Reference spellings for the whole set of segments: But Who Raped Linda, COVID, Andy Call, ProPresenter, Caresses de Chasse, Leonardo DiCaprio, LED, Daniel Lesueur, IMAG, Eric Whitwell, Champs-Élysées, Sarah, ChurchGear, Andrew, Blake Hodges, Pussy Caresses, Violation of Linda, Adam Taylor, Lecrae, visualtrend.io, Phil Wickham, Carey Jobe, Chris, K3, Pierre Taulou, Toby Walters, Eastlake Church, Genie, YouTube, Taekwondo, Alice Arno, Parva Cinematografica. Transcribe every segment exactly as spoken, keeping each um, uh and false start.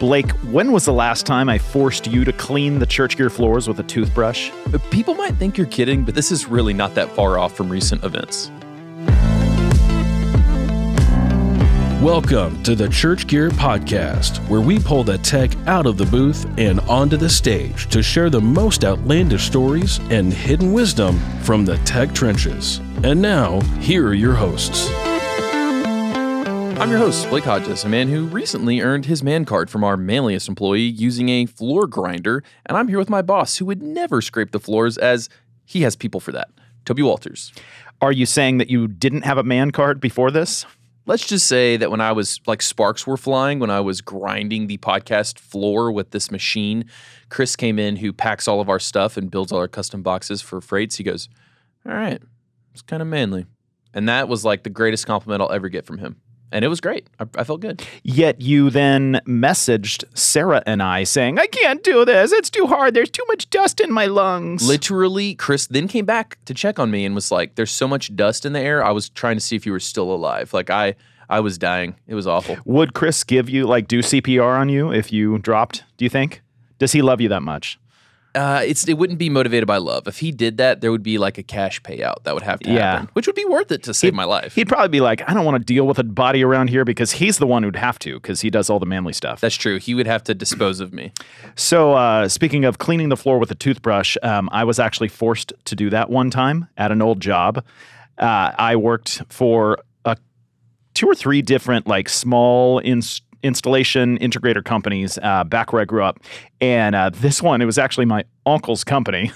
Blake, when was the last time I forced you to clean the Church Gear floors with a toothbrush? People might think you're kidding, but this is really not that far off from recent events. Welcome to the Church Gear Podcast, where we pull the tech out of the booth and onto the stage to share the most outlandish stories and hidden wisdom from the tech trenches. And now, here are your hosts. I'm your host, Blake Hodges, a man who recently earned his man card from our manliest employee using a floor grinder, and I'm here with my boss, who would never scrape the floors as he has people for that, Toby Walters. Are you saying that you didn't have a man card before this? Let's just say that when I was, like, sparks were flying, when I was grinding the podcast floor with this machine, Chris came in, who packs all of our stuff and builds all our custom boxes for freights. He goes, all right, it's kind of manly. And that was, like, the greatest compliment I'll ever get from him. And it was great. I, I felt good. Yet you then messaged Sarah and I saying, I can't do this. It's too hard. There's too much dust in my lungs. Literally, Chris then came back to check on me and was like, there's so much dust in the air. I was trying to see if you were still alive. Like, I, I was dying. It was awful. Would Chris give you, like, do C P R on you if you dropped, do you think? Does he love you that much? Uh, it's it wouldn't be motivated by love. If he did that, there would be like a cash payout that would have to yeah. happen, which would be worth it to save he'd, my life. He'd probably be like, I don't want to deal with a body around here, because he's the one who'd have to, because he does all the manly stuff. That's true. He would have to dispose of me. So uh, speaking of cleaning the floor with a toothbrush, um, I was actually forced to do that one time at an old job. Uh, I worked for a, two or three different like small institutions. Installation integrator companies uh, back where I grew up. And uh, this one, it was actually my uncle's company,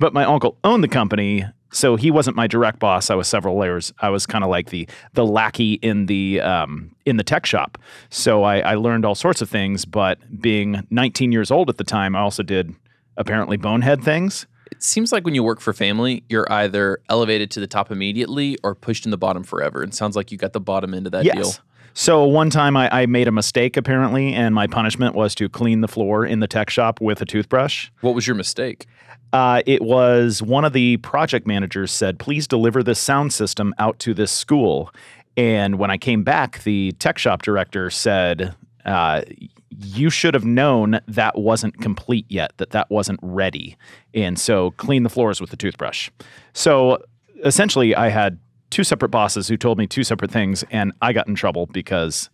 but my uncle owned the company, so he wasn't my direct boss. I was several layers. I was kind of like the the lackey in the um, in the tech shop. So I, I learned all sorts of things, but being nineteen years old at the time, I also did apparently bonehead things. It seems like when you work for family, you're either elevated to the top immediately or pushed in the bottom forever. It sounds like you got the bottom end of that yes. deal. So one time I, I made a mistake, apparently, and my punishment was to clean the floor in the tech shop with a toothbrush. What was your mistake? Uh, it was one of the project managers said, please deliver this sound system out to this school. And when I came back, the tech shop director said, uh, you should have known that wasn't complete yet, that that wasn't ready. And so clean the floors with the toothbrush. So essentially I had two separate bosses who told me two separate things, and I got in trouble because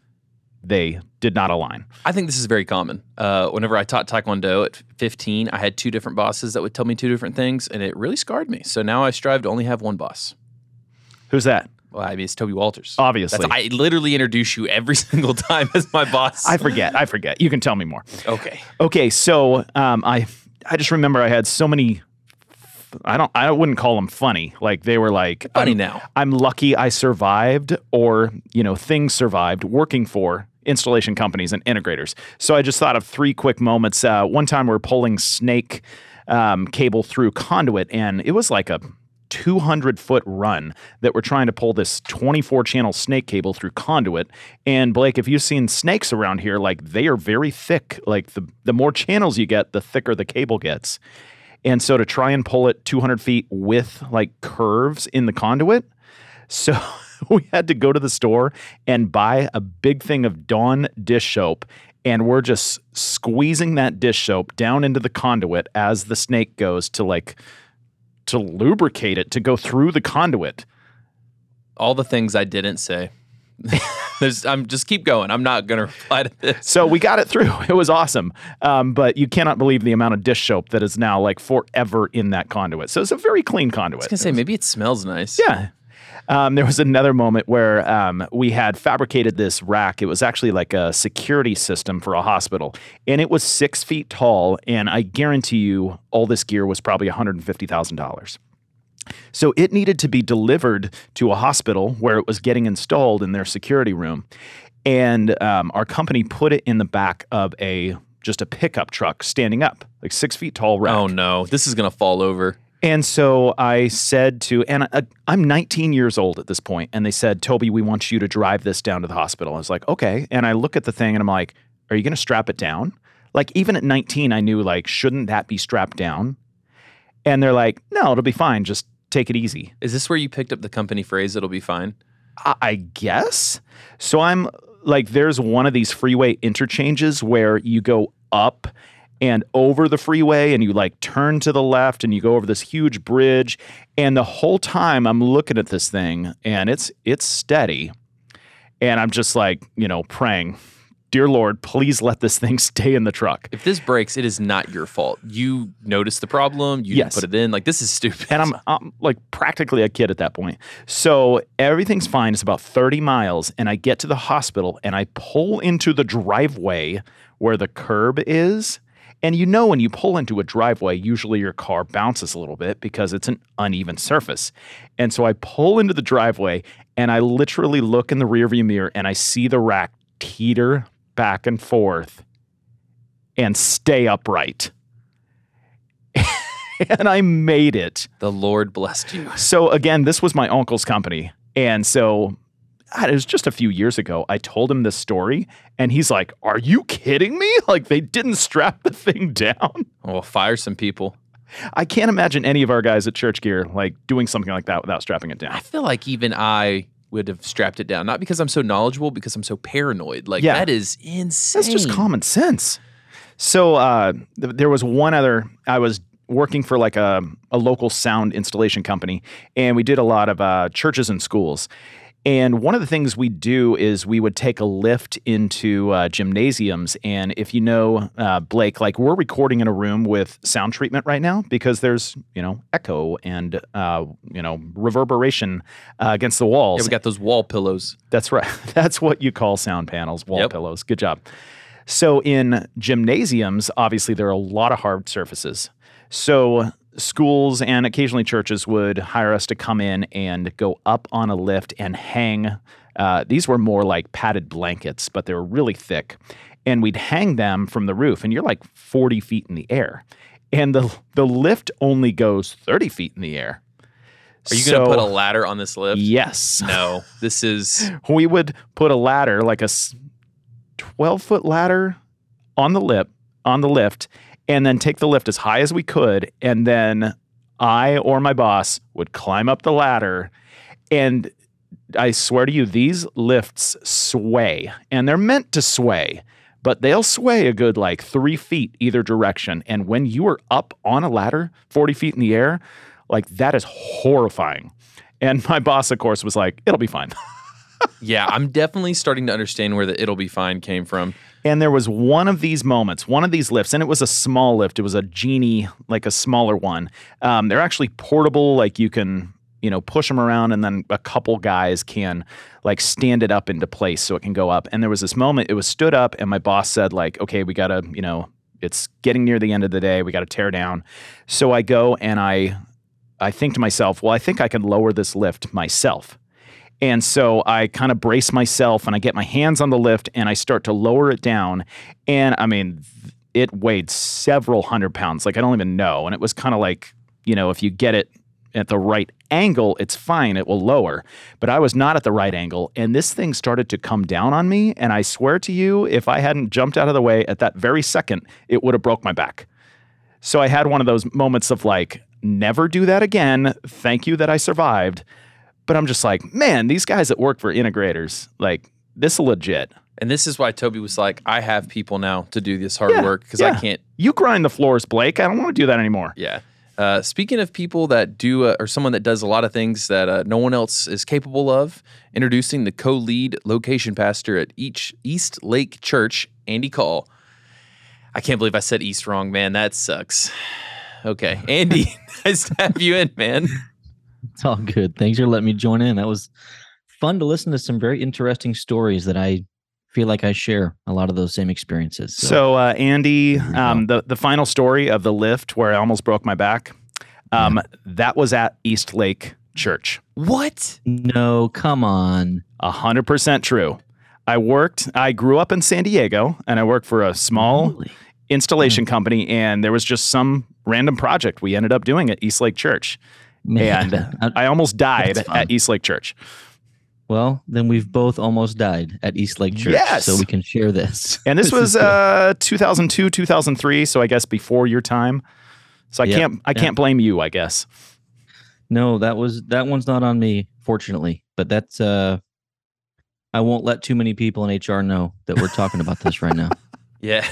they did not align. I think this is very common. Uh, whenever I taught Taekwondo at fifteen, I had two different bosses that would tell me two different things, and it really scarred me. So now I strive to only have one boss. Who's that? Well, I mean, it's Toby Walters. Obviously. That's, I literally introduce you every single time as my boss. I forget. I forget. You can tell me more. Okay. Okay, so um, I I just remember I had so many... I don't. I wouldn't call them funny. Like they were like funny I'm, now. I'm lucky I survived, or you know, things survived working for installation companies and integrators. So I just thought of three quick moments. Uh, one time we were pulling snake um, cable through conduit, and it was like a two hundred foot run that we're trying to pull this twenty-four channel snake cable through conduit. And Blake, if you've seen snakes around here, like they are very thick. Like the the more channels you get, the thicker the cable gets. And so to try and pull it two hundred feet with like curves in the conduit. So we had to go to the store and buy a big thing of Dawn dish soap. And we're just squeezing that dish soap down into the conduit as the snake goes to like, to lubricate it, to go through the conduit. All the things I didn't say. There's, I'm just keep going. I'm not going to reply to this. So we got it through. It was awesome. Um, but you cannot believe the amount of dish soap that is now like forever in that conduit. So it's a very clean conduit. I was going to say, maybe it smells nice. Yeah. Um, there was another moment where um, we had fabricated this rack. It was actually like a security system for a hospital. And it was six feet tall. And I guarantee you all this gear was probably one hundred fifty thousand dollars. So it needed to be delivered to a hospital where it was getting installed in their security room. And um, our company put it in the back of a just a pickup truck standing up, like six feet tall rack. Oh, no. This is going to fall over. And so I said to, and I, I'm nineteen years old at this point, and they said, Toby, we want you to drive this down to the hospital. I was like, okay. And I look at the thing and I'm like, are you going to strap it down? Like even at nineteen, I knew like, shouldn't that be strapped down? And they're like, no, it'll be fine. Just take it easy. Is this where you picked up the company phrase, it'll be fine? I guess. So I'm like there's one of these freeway interchanges where you go up and over the freeway and you like turn to the left and you go over this huge bridge. And the whole time I'm looking at this thing and it's it's steady. And I'm just like, you know, praying, dear Lord, please let this thing stay in the truck. If this breaks, it is not your fault. You noticed the problem. You yes. didn't put it in. Like, this is stupid. And I'm, I'm like practically a kid at that point. So everything's fine. It's about thirty miles. And I get to the hospital and I pull into the driveway where the curb is. And you know when you pull into a driveway, usually your car bounces a little bit because it's an uneven surface. And so I pull into the driveway and I literally look in the rearview mirror and I see the rack teeter back and forth and stay upright. And I made it. The Lord blessed you. So again, this was my uncle's company. And so God, it was just a few years ago. I told him this story, and he's like, are you kidding me? Like, they didn't strap the thing down. Well, fire some people. I can't imagine any of our guys at Church Gear, like, doing something like that without strapping it down. I feel like even I would have strapped it down. Not because I'm so knowledgeable, because I'm so paranoid. Like, yeah. That is insane. That's just common sense. So uh, th- there was one other, I was working for like a, a local sound installation company, and we did a lot of uh, churches and schools. And one of the things we do is we would take a lift into uh, gymnasiums. And if you know, uh, Blake, like we're recording in a room with sound treatment right now because there's, you know, echo and, uh, you know, reverberation uh, against the walls. Yeah, we got those wall pillows. That's right. That's what you call sound panels, wall yep. pillows. Good job. So in gymnasiums, obviously there are a lot of hard surfaces. So schools and occasionally churches would hire us to come in and go up on a lift and hang. Uh, these were more like padded blankets, but they were really thick. And we'd hang them from the roof, and you're like forty feet in the air. And the the lift only goes thirty feet in the air. Are you so, going to put a ladder on this lift? Yes. No, this is... We would put a ladder, like a twelve-foot ladder on the lip, on the lift, and then take the lift as high as we could, and then I or my boss would climb up the ladder, and I swear to you, these lifts sway, and they're meant to sway, but they'll sway a good like three feet either direction, and when you are up on a ladder, forty feet in the air, like that is horrifying, and my boss, of course, was like, it'll be fine. Yeah, I'm definitely starting to understand where the it'll be fine came from. And there was one of these moments, one of these lifts, and it was a small lift. It was a Genie, like a smaller one. Um, they're actually portable, like you can, you know, push them around and then a couple guys can like stand it up into place so it can go up. And there was this moment, it was stood up and my boss said like, okay, we got to, you know, it's getting near the end of the day. We got to tear down. So I go and I, I think to myself, well, I think I can lower this lift myself. And so I kind of brace myself and I get my hands on the lift and I start to lower it down. And I mean, it weighed several hundred pounds. Like I don't even know. And it was kind of like, you know, if you get it at the right angle, it's fine. It will lower. But I was not at the right angle. And this thing started to come down on me. And I swear to you, if I hadn't jumped out of the way at that very second, it would have broke my back. So I had one of those moments of like, never do that again. Thank you that I survived. But I'm just like, man, these guys that work for integrators, like, this is legit. And this is why Toby was like, I have people now to do this hard yeah, work because yeah. I can't. You grind the floors, Blake. I don't want to do that anymore. Yeah. Uh, speaking of people that do, uh, or someone that does a lot of things that uh, no one else is capable of, introducing the co-lead location pastor at each Eastlake Church, Andy Call. I can't believe I said East wrong, man. That sucks. Okay. Andy, nice to have you in, man. It's all good. Thanks for letting me join in. That was fun to listen to some very interesting stories that I feel like I share a lot of those same experiences. So, so uh, Andy, um, the, the final story of the lift where I almost broke my back, um, yeah. that was at Eastlake Church. What? No, come on. one hundred percent true. I worked, I grew up in San Diego, and I worked for a small Holy. installation yeah. company, and there was just some random project we ended up doing at Eastlake Church. Man, and I almost died at Eastlake Church. Well, then we've both almost died at Eastlake Church, yes. so we can share this. And this, this was uh, two thousand two, two thousand three, so I guess before your time. So I yep, can't, I yep. can't blame you, I guess. No, that was that one's not on me, fortunately. But that's uh, I won't let too many people in H R know that we're talking about this right now. Yeah.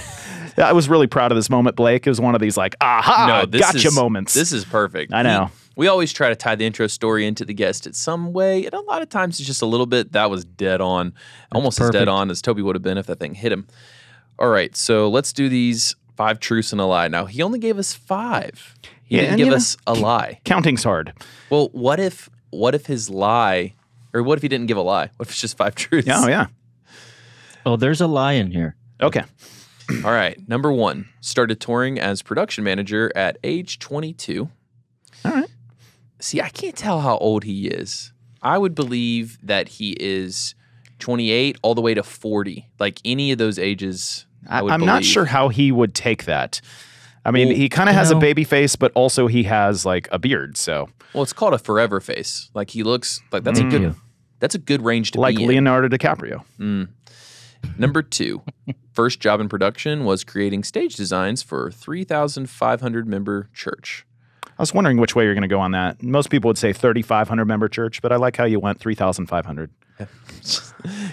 I was really proud of this moment, Blake. It was one of these like, aha, no, this gotcha is, moments. This is perfect. I know. We, we always try to tie the intro story into the guest in some way. And a lot of times it's just a little bit. That was dead on. That's almost perfect. As dead on as Toby would have been if that thing hit him. All right. So let's do these five truths and a lie. Now, he only gave us five. He yeah, didn't give you know, us a lie. Counting's hard. Well, what if what if his lie, or what if he didn't give a lie? What if it's just five truths? Oh, yeah. Oh, there's a lie in here. Okay. All right. Number one, started touring as production manager at age twenty-two. All right. See, I can't tell how old he is. I would believe that he is twenty-eight all the way to forty. Like any of those ages, I would I'm believe. Not sure how he would take that. I mean, well, he kind of has know, a baby face, but also he has like a beard, so. Well, it's called a forever face. Like he looks, like that's mm. a good that's a good range to like be Like Leonardo in. DiCaprio. Mm. Number two, first job in production was creating stage designs for a three thousand five hundred member church. I was wondering which way you're going to go on that. Most people would say three thousand five hundred member church, but I like how you went three thousand five hundred.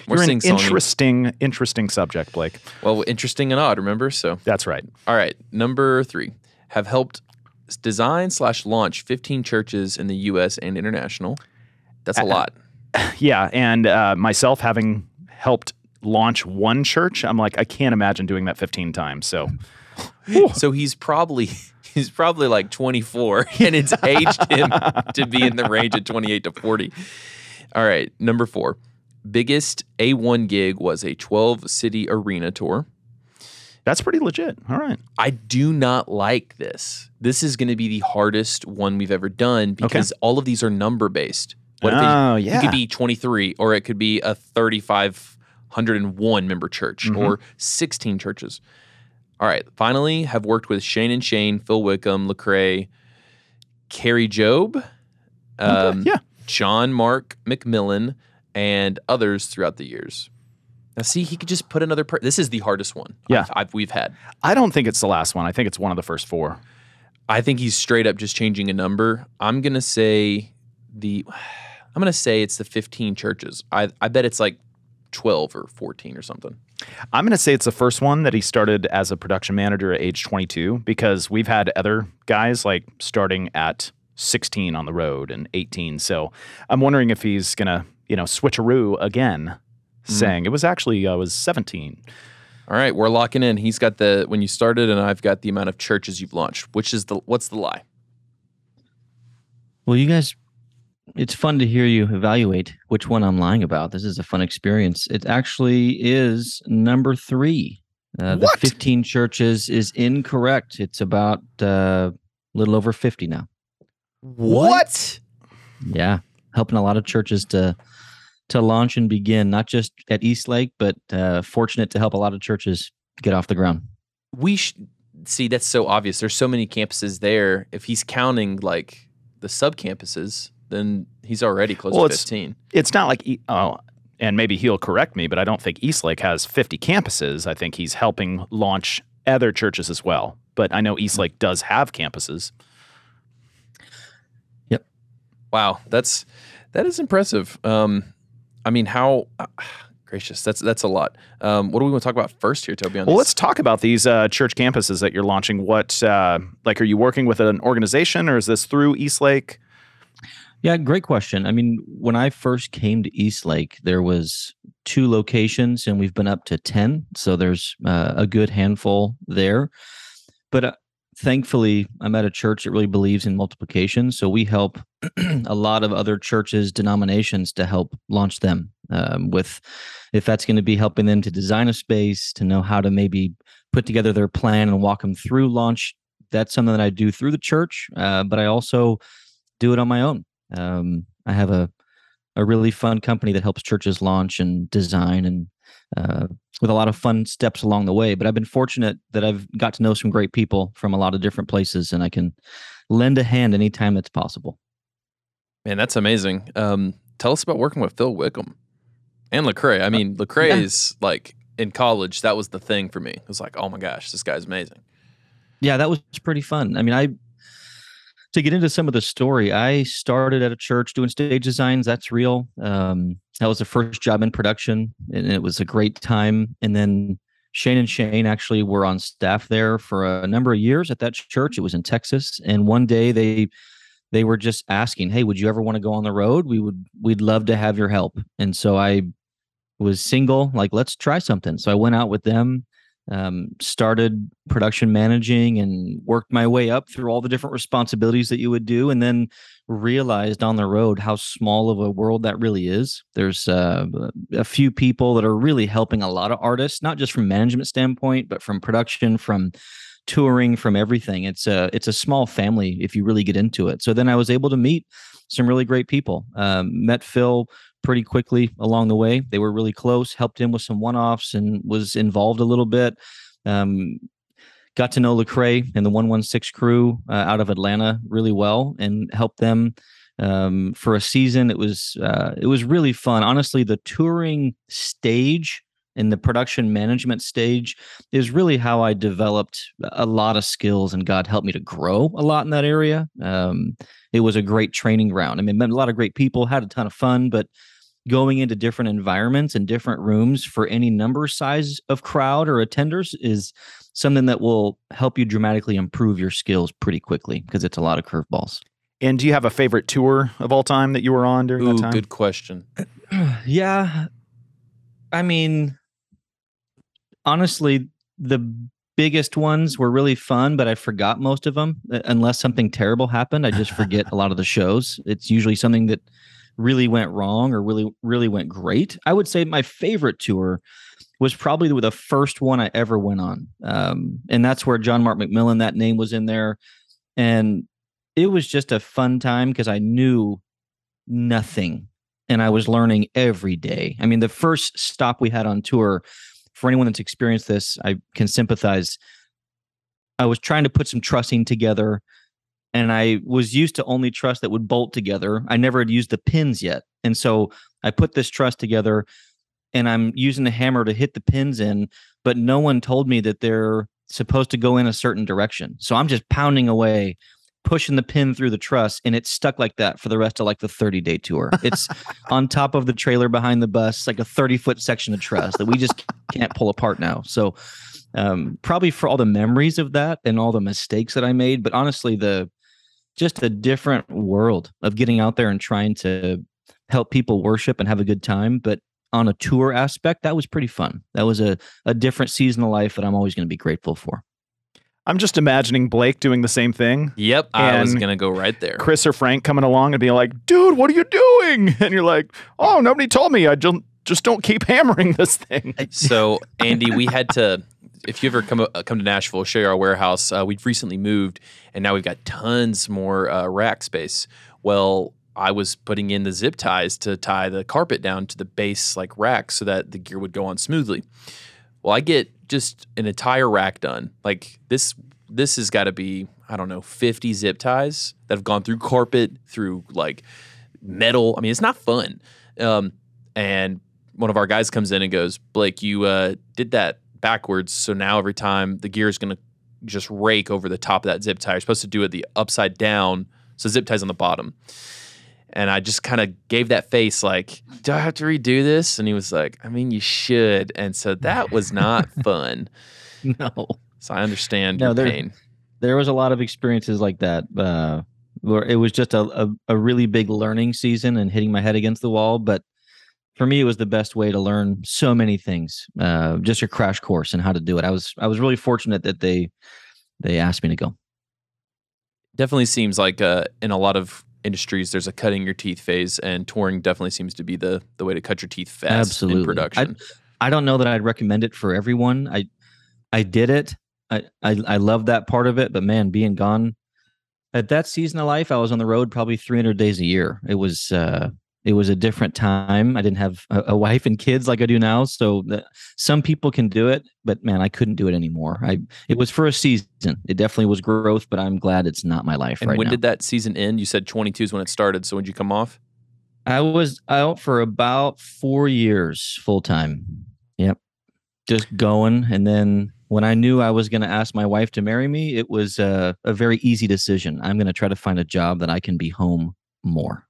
You're an interesting, interesting subject, Blake. Well, interesting and odd, remember? So that's right. All right, number three, have helped design slash launch fifteen churches in the U S and international. That's a uh, lot. Yeah, and uh, myself having helped launch one church, I'm like, I can't imagine doing that fifteen times. So so he's probably he's probably like twenty-four, and it's aged him to be in the range of twenty-eight to forty. All right, number four, biggest A one gig was a twelve city arena tour. That's pretty legit. All right. I do not like this. This is going to be the hardest one we've ever done because okay. all of these are number-based. What oh, if it, yeah. It could be twenty-three, or it could be a thirty-five hundred one member church, mm-hmm. or sixteen churches. All right. Finally, have worked with Shane and Shane, Phil Wickham, Lecrae, Carey Jobe, um, okay, yeah. John Mark McMillan, and others throughout the years. Now, see, he could just put another person. This is the hardest one yeah. I've, I've, we've had. I don't think it's the last one. I think it's one of the first four. I think he's straight up just changing a number. I'm going to say the, I'm going to say it's the fifteen churches. I, I bet it's like twelve or fourteen or something. I'm going to say it's the first one that he started as a production manager at age twenty-two, because we've had other guys like starting at sixteen on the road and eighteen. So I'm wondering if he's going to, you know, switcheroo again, saying mm. it was actually, I uh, was seventeen. All right. We're locking in. He's got the, when you started, and I've got the amount of churches you've launched, which is the, what's the lie? Well, you guys, it's fun to hear you evaluate which one I'm lying about. This is a fun experience. It actually is number three. Uh, the fifteen churches is incorrect. It's about a uh, little over fifty now. What? Yeah. Helping a lot of churches to to launch and begin, not just at Eastlake, but uh, fortunate to help a lot of churches get off the ground. We sh- see, that's so obvious. There's so many campuses there. If he's counting like the sub-campuses, then he's already close well, to it's, fifteen. It's not like, e- oh, and maybe he'll correct me, but I don't think Eastlake has fifty campuses. I think he's helping launch other churches as well. But I know Eastlake does have campuses. Yep. Wow, that's that is impressive. Um, I mean, how uh, gracious, that's that's a lot. Um, what do we want to talk about first here, Toby? On well, this? Let's talk about these uh, church campuses that you're launching. What, uh, like, are you working with an organization, or is this through Eastlake? Yeah, great question. I mean, when I first came to Eastlake, there was two locations, and we've been up to ten, so there's uh, a good handful there. But uh, thankfully, I'm at a church that really believes in multiplication, so we help a lot of other churches, denominations, to help launch them um, with, if that's going to be helping them to design a space, to know how to maybe put together their plan and walk them through launch. That's something that I do through the church, uh, but I also do it on my own. Um, I have a, a really fun company that helps churches launch and design, and uh, with a lot of fun steps along the way. But I've been fortunate that I've got to know some great people from a lot of different places, and I can lend a hand anytime that's possible. Man, that's amazing. Um, tell us about working with Phil Wickham and Lecrae. I mean, Lecrae yeah. is like in college, that was the thing for me. It was like, oh my gosh, this guy's amazing. Yeah, that was pretty fun. I mean, I... to get into some of the story, I started at a church doing stage designs. That's real. Um, that was the first job in production, and it was a great time. And then Shane and Shane actually were on staff there for a number of years at that church. It was in Texas. And one day they they were just asking, hey, would you ever want to go on the road? We would, we'd love to have your help. And so I was single, like, let's try something. So I went out with them, um, started production managing and worked my way up through all the different responsibilities that you would do. And then realized on the road how small of a world that really is. There's uh, a few people that are really helping a lot of artists, not just from management standpoint, but from production, from touring, from everything. It's a, it's a small family if you really get into it. So then I was able to meet some really great people. Um, met Phil pretty quickly along the way. They were really close, helped him with some one-offs and was involved a little bit. Um, got to know Lecrae and the one sixteen crew uh, out of Atlanta really well and helped them um, for a season. It was, uh, it was really fun. Honestly, the touring stage and the production management stage is really how I developed a lot of skills, and God helped me to grow a lot in that area. Um, it was a great training ground. I mean, met a lot of great people, had a ton of fun, but going into different environments and different rooms for any number size of crowd or attenders is something that will help you dramatically improve your skills pretty quickly because it's a lot of curveballs. And do you have a favorite tour of all time that you were on during Ooh, that time? Good question. Yeah. I mean, honestly, the biggest ones were really fun, but I forgot most of them. Unless something terrible happened, I just forget a lot of the shows. It's usually something that really went wrong or really, really went great. I would say my favorite tour was probably the, the first one I ever went on. Um, and that's where John Mark McMillan, that name was in there. And it was just a fun time because I knew nothing and I was learning every day. I mean, the first stop we had on tour, for anyone that's experienced this, I can sympathize. I was trying to put some trussing together, and I was used to only truss that would bolt together. I never had used the pins yet. And so I put this truss together, and I'm using the hammer to hit the pins in, but no one told me that they're supposed to go in a certain direction. So I'm just pounding away, pushing the pin through the truss, and it's stuck like that for the rest of like the thirty-day tour. It's on top of the trailer behind the bus, like a thirty-foot section of truss that we just can't pull apart now. So um, probably for all the memories of that and all the mistakes that I made, but honestly, the just a different world of getting out there and trying to help people worship and have a good time. But on a tour aspect, that was pretty fun. That was a, a different season of life that I'm always going to be grateful for. I'm just imagining Blake doing the same thing. Yep, I was going to go right there. Chris or Frank coming along and being like, dude, what are you doing? And you're like, oh, nobody told me. I don't, just don't keep hammering this thing. So, Andy, we had to, if you ever come come to Nashville, show you our warehouse. Uh, we've recently moved, and now we've got tons more uh, rack space. Well, I was putting in the zip ties to tie the carpet down to the base like rack so that the gear would go on smoothly. Well, I get just an entire rack done. Like this, this has got to be, I don't know, fifty zip ties that have gone through carpet, through like metal. I mean, it's not fun. Um, and one of our guys comes in and goes, Blake, you uh, did that backwards. So now every time the gear is going to just rake over the top of that zip tie, you're supposed to do it the upside down. So zip tie's on the bottom. And I just kind of gave that face like, do I have to redo this? And he was like, I mean, you should. And so that was not fun. No. So I understand no, your there, pain. There was a lot of experiences like that uh, where it was just a, a, a really big learning season and hitting my head against the wall. But for me, it was the best way to learn so many things, uh, just a crash course in how to do it. I was I was really fortunate that they they asked me to go. Definitely seems like uh, in a lot of industries, there's a cutting your teeth phase, and touring definitely seems to be the the way to cut your teeth fast. Absolutely. In production. I, I don't know that I'd recommend it for everyone. I I did it. I, I I love that part of it, but man, being gone at that season of life, I was on the road probably three hundred days a year. It was uh, it was a different time. I didn't have a, a wife and kids like I do now, so the, some people can do it, but man, I couldn't do it anymore. I it was for a season. It definitely was growth, but I'm glad it's not my life right now. And when did that season end? You said twenty-two is when it started, so when did you come off? I was out for about four years full time. Yep. Just going, and then when I knew I was going to ask my wife to marry me, it was a, a very easy decision. I'm going to try to find a job that I can be home more.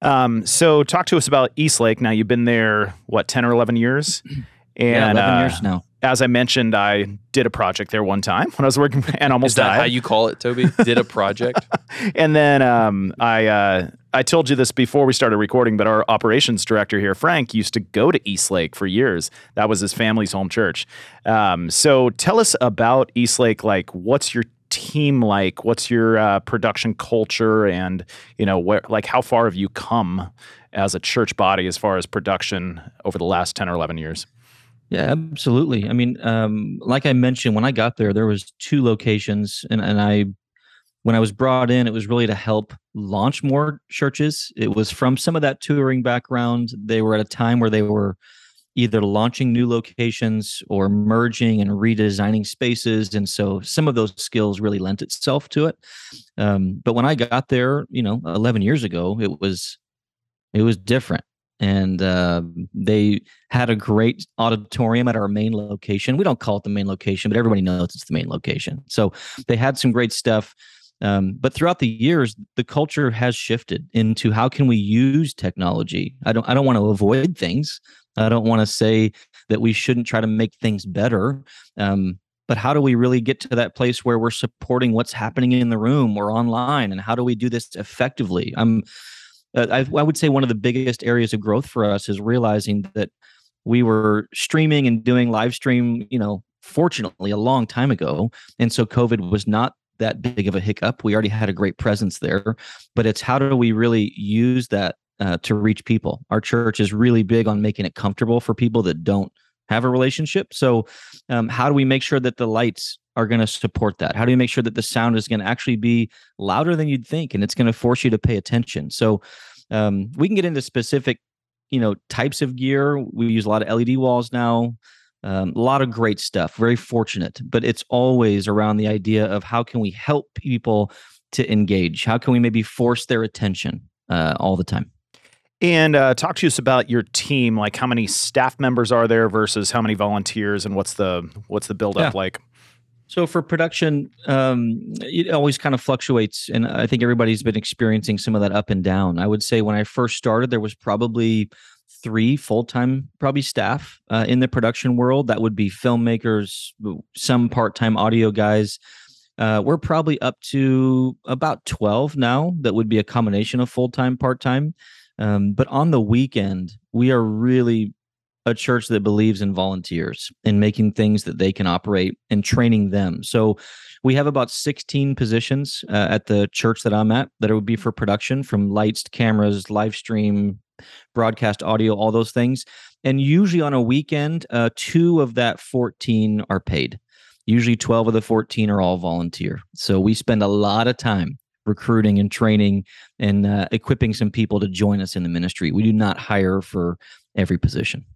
Um, so talk to us about Eastlake. Now, you've been there, what, ten or eleven years? And, yeah, eleven uh, years now. As I mentioned, I did a project there one time when I was working and almost died. Is that died. How you call it, Toby? Did a project? And then um, I uh, I told you this before we started recording, but our operations director here, Frank, used to go to Eastlake for years. That was his family's home church. Um, so tell us about Eastlake. Like, what's your team like? What's your uh, production culture? And, you know, where, like, how far have you come as a church body as far as production over the last ten or eleven years? Yeah, absolutely. I mean, um, like I mentioned, when I got there, there was two locations, and, and I, when I was brought in, it was really to help launch more churches. It was from some of that touring background. They were at a time where they were either launching new locations or merging and redesigning spaces, and so some of those skills really lent itself to it. Um, but when I got there, you know, eleven years ago, it was, it was different. And uh, they had a great auditorium at our main location. We don't call it the main location, but everybody knows it's the main location. So they had some great stuff. Um, but throughout the years, the culture has shifted into how can we use technology? I don't I don't want to avoid things. I don't want to say that we shouldn't try to make things better. Um, but how do we really get to that place where we're supporting what's happening in the room or online? And how do we do this effectively? I'm Uh, I, I would say one of the biggest areas of growth for us is realizing that we were streaming and doing live stream, you know, fortunately a long time ago. And so COVID was not that big of a hiccup. We already had a great presence there, but it's how do we really use that uh, to reach people? Our church is really big on making it comfortable for people that don't have a relationship. So um, how do we make sure that the lights are going to support that? How do you make sure that the sound is going to actually be louder than you'd think, and it's going to force you to pay attention? So um, we can get into specific, you know, types of gear. We use a lot of L E D walls now, um, a lot of great stuff, very fortunate, but it's always around the idea of how can we help people to engage? How can we maybe force their attention uh, all the time? And uh, talk to us about your team, like how many staff members are there versus how many volunteers, and what's the what's the buildup yeah. like? So for production, um, it always kind of fluctuates, and I think everybody's been experiencing some of that up and down. I would say when I first started, there was probably three full-time probably staff uh, in the production world. That would be filmmakers, some part-time audio guys. Uh, we're probably up to about twelve now. That would be a combination of full-time, part-time. Um, but on the weekend, we are really a church that believes in volunteers and making things that they can operate and training them. So we have about sixteen positions uh, at the church that I'm at that it would be for production, from lights to cameras, live stream, broadcast, audio, all those things. And usually on a weekend, uh, two of that fourteen are paid. Usually twelve of the fourteen are all volunteer. So we spend a lot of time recruiting and training and uh, equipping some people to join us in the ministry. We do not hire for every position.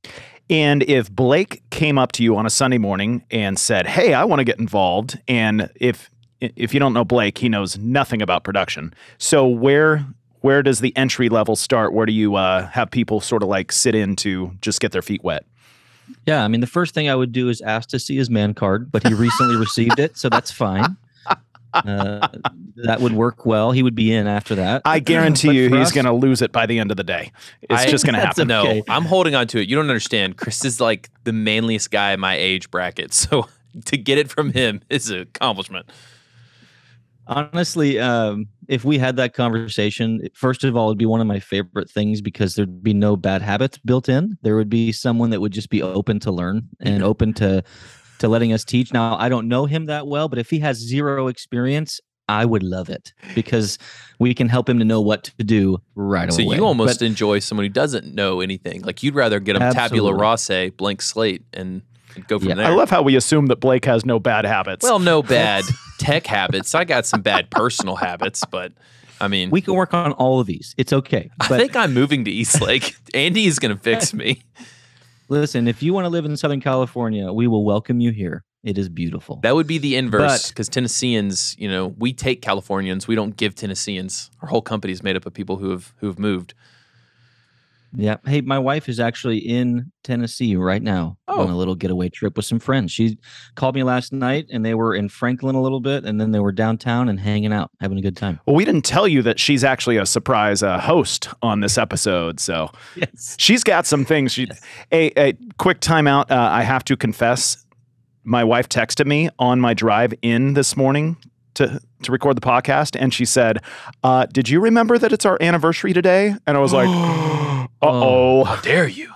And if Blake came up to you on a Sunday morning and said, hey, I want to get involved. And if if you don't know Blake, he knows nothing about production. So where where does the entry level start? Where do you uh, have people sort of like sit in to just get their feet wet? Yeah, I mean, the first thing I would do is ask to see his man card, but he recently received it, so that's fine. Uh, that would work well. He would be in after that. I guarantee you he's going to lose it by the end of the day. It's I, just going to happen. Okay. No, I'm holding on to it. You don't understand. Chris is like the manliest guy in my age bracket. So to get it from him is an accomplishment. Honestly, um, if we had that conversation, first of all, it'd be one of my favorite things because there'd be no bad habits built in. There would be someone that would just be open to learn and open to to letting us teach. Now, I don't know him that well, but if he has zero experience, I would love it because we can help him to know what to do right so away. So you almost but, enjoy someone who doesn't know anything. Like you'd rather get him absolutely. Tabula rasa, blank slate, and, and go from yeah. there. I love how we assume that Blake has no bad habits. Well, no bad tech habits. I got some bad personal habits, but I mean, we can work on all of these. It's okay. But I think I'm moving to Eastlake. Andy is going to fix me. Listen, if you want to live in Southern California, we will welcome you here. It is beautiful. That would be the inverse, because Tennesseans, you know, we take Californians. We don't give Tennesseans. Our whole company is made up of people who have who've moved. Yeah. Hey, my wife is actually in Tennessee right now oh. on a little getaway trip with some friends. She called me last night, and they were in Franklin a little bit, and then they were downtown and hanging out, having a good time. Well, we didn't tell you that she's actually a surprise uh, host on this episode, so yes. she's got some things. She, yes. a, a quick timeout. Uh, I have to confess, my wife texted me on my drive in this morning to to record the podcast, and she said, uh, did you remember that it's our anniversary today? And I was like, uh-oh. How dare you?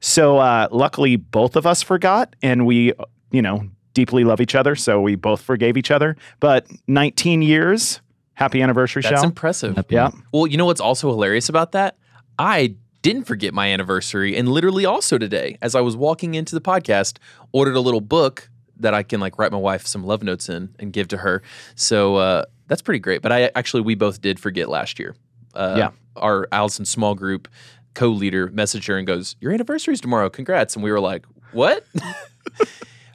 So uh, luckily, both of us forgot, and we, you know, deeply love each other, so we both forgave each other. But nineteen years, happy anniversary, Shell. That's impressive. Happy. Yeah. Well, you know what's also hilarious about that? I didn't forget my anniversary, and literally also today, as I was walking into the podcast, ordered a little book that I can like write my wife some love notes in and give to her. So uh, that's pretty great. But I actually, we both did forget last year. Uh, yeah. Our Allison small group co-leader messaged her and goes, your anniversary is tomorrow. Congrats. And we were like, what?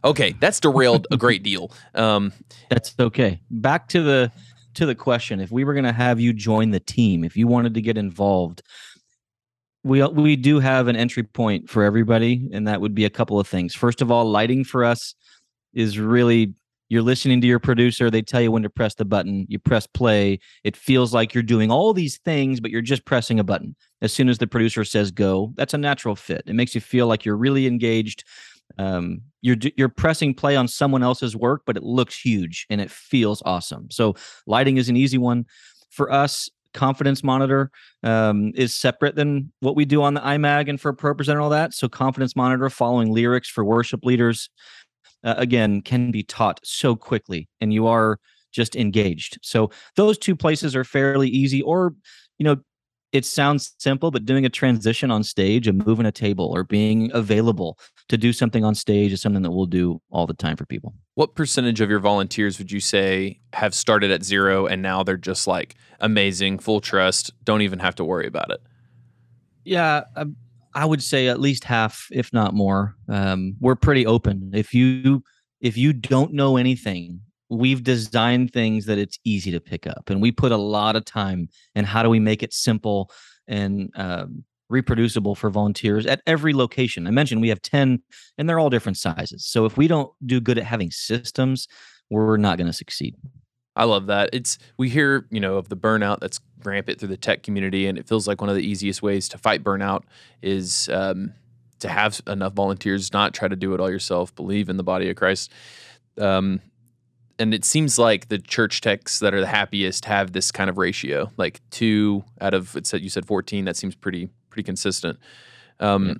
Okay. That's derailed a great deal. Um, that's okay. Back to the, to the question. If we were going to have you join the team, if you wanted to get involved, We we do have an entry point for everybody, and that would be a couple of things. First of all, lighting for us is really, you're listening to your producer. They tell you when to press the button. You press play. It feels like you're doing all these things, but you're just pressing a button. As soon as the producer says go, that's a natural fit. It makes you feel like you're really engaged. Um, you're you're pressing play on someone else's work, but it looks huge, and it feels awesome. So lighting is an easy one for us. Confidence monitor um, is separate than what we do on the I MAG and for ProPresenter and all that. So confidence monitor, following lyrics for worship leaders, uh, again, can be taught so quickly, and you are just engaged. So those two places are fairly easy. Or, you know, it sounds simple, but doing a transition on stage and moving a table or being available to do something on stage is something that we'll do all the time for people. What percentage of your volunteers would you say have started at zero and now they're just like amazing, full trust, don't even have to worry about it? Yeah, I would say at least half, if not more. Um, we're pretty open. If you if you don't know anything, we've designed things that it's easy to pick up, and we put a lot of time in how do we make it simple and um, reproducible for volunteers at every location. I mentioned we have ten, and they're all different sizes. So if we don't do good at having systems, we're not going to succeed. I love that. It's we hear, you know, of the burnout that's rampant through the tech community, and it feels like one of the easiest ways to fight burnout is um, to have enough volunteers, not try to do it all yourself, believe in the body of Christ. Um, And it seems like the church techs that are the happiest have this kind of ratio, like two out of, it said, you said fourteen. That seems pretty pretty consistent. Um, yeah.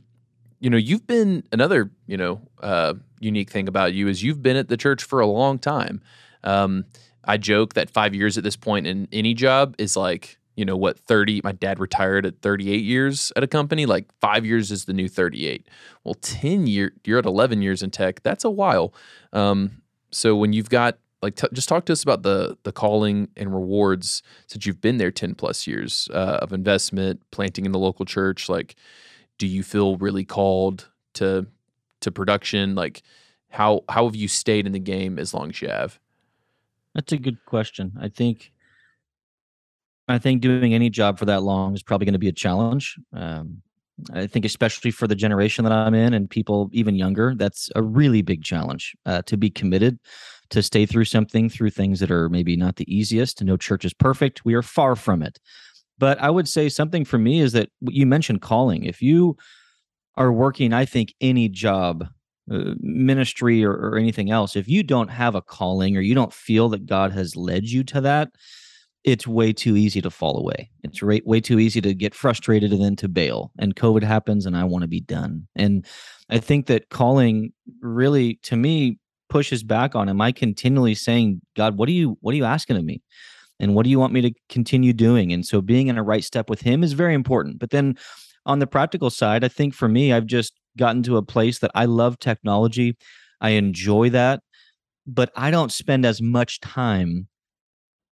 You know, you've been, another, you know, uh, unique thing about you is you've been at the church for a long time. Um, I joke that five years at this point in any job is like, you know, what, thirty, my dad retired at thirty-eight years at a company, like five years is the new thirty-eight. Well, ten years, you're at eleven years in tech, that's a while. Um, so when you've got, Like, t- just talk to us about the the calling and rewards since you've been there ten plus years uh, of investment, planting in the local church. Like, do you feel really called to to production? Like, how how have you stayed in the game as long as you have? That's a good question. I think I think doing any job for that long is probably going to be a challenge. Um, I think especially for the generation that I'm in and people even younger, that's a really big challenge uh, to be committed, to stay through something, through things that are maybe not the easiest. No church is perfect. We are far from it. But I would say something for me is that you mentioned calling. If you are working, I think, any job, uh, ministry or, or anything else, if you don't have a calling or you don't feel that God has led you to that, it's way too easy to fall away. It's way, way too easy to get frustrated and then to bail. And COVID happens and I want to be done. And I think that calling really, to me, pushes back on, am I continually saying, God, what are you, what are you asking of me? And what do you want me to continue doing? And so being in a right step with him is very important. But then on the practical side, I think for me, I've just gotten to a place that I love technology. I enjoy that, but I don't spend as much time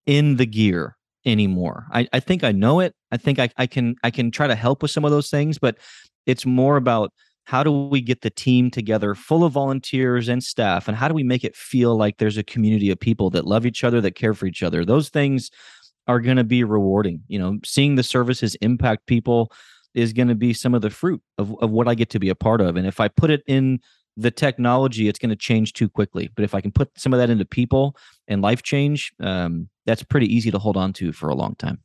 in the gear anymore. I, I think I know it. I think I, I can I can try to help with some of those things, but it's more about how do we get the team together full of volunteers and staff, and how do we make it feel like there's a community of people that love each other, that care for each other. Those things are going to be rewarding. You know, seeing the services impact people is going to be some of the fruit of, of what I get to be a part of. And if I put it in the technology, it's going to change too quickly. But if I can put some of that into people and life change, um, that's pretty easy to hold on to for a long time.